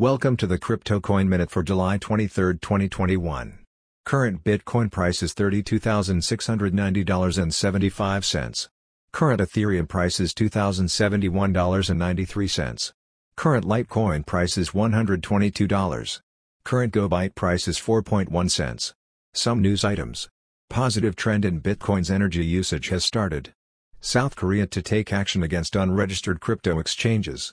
Welcome to the CryptoCoin Minute for July 23, 2021. Current Bitcoin price is $32,690.75. Current Ethereum price is $2,071.93. Current Litecoin price is $122. Current GoBite price is 4.1 cents. Some news items. Positive trend in Bitcoin's energy usage has started. South Korea to take action against unregistered crypto exchanges.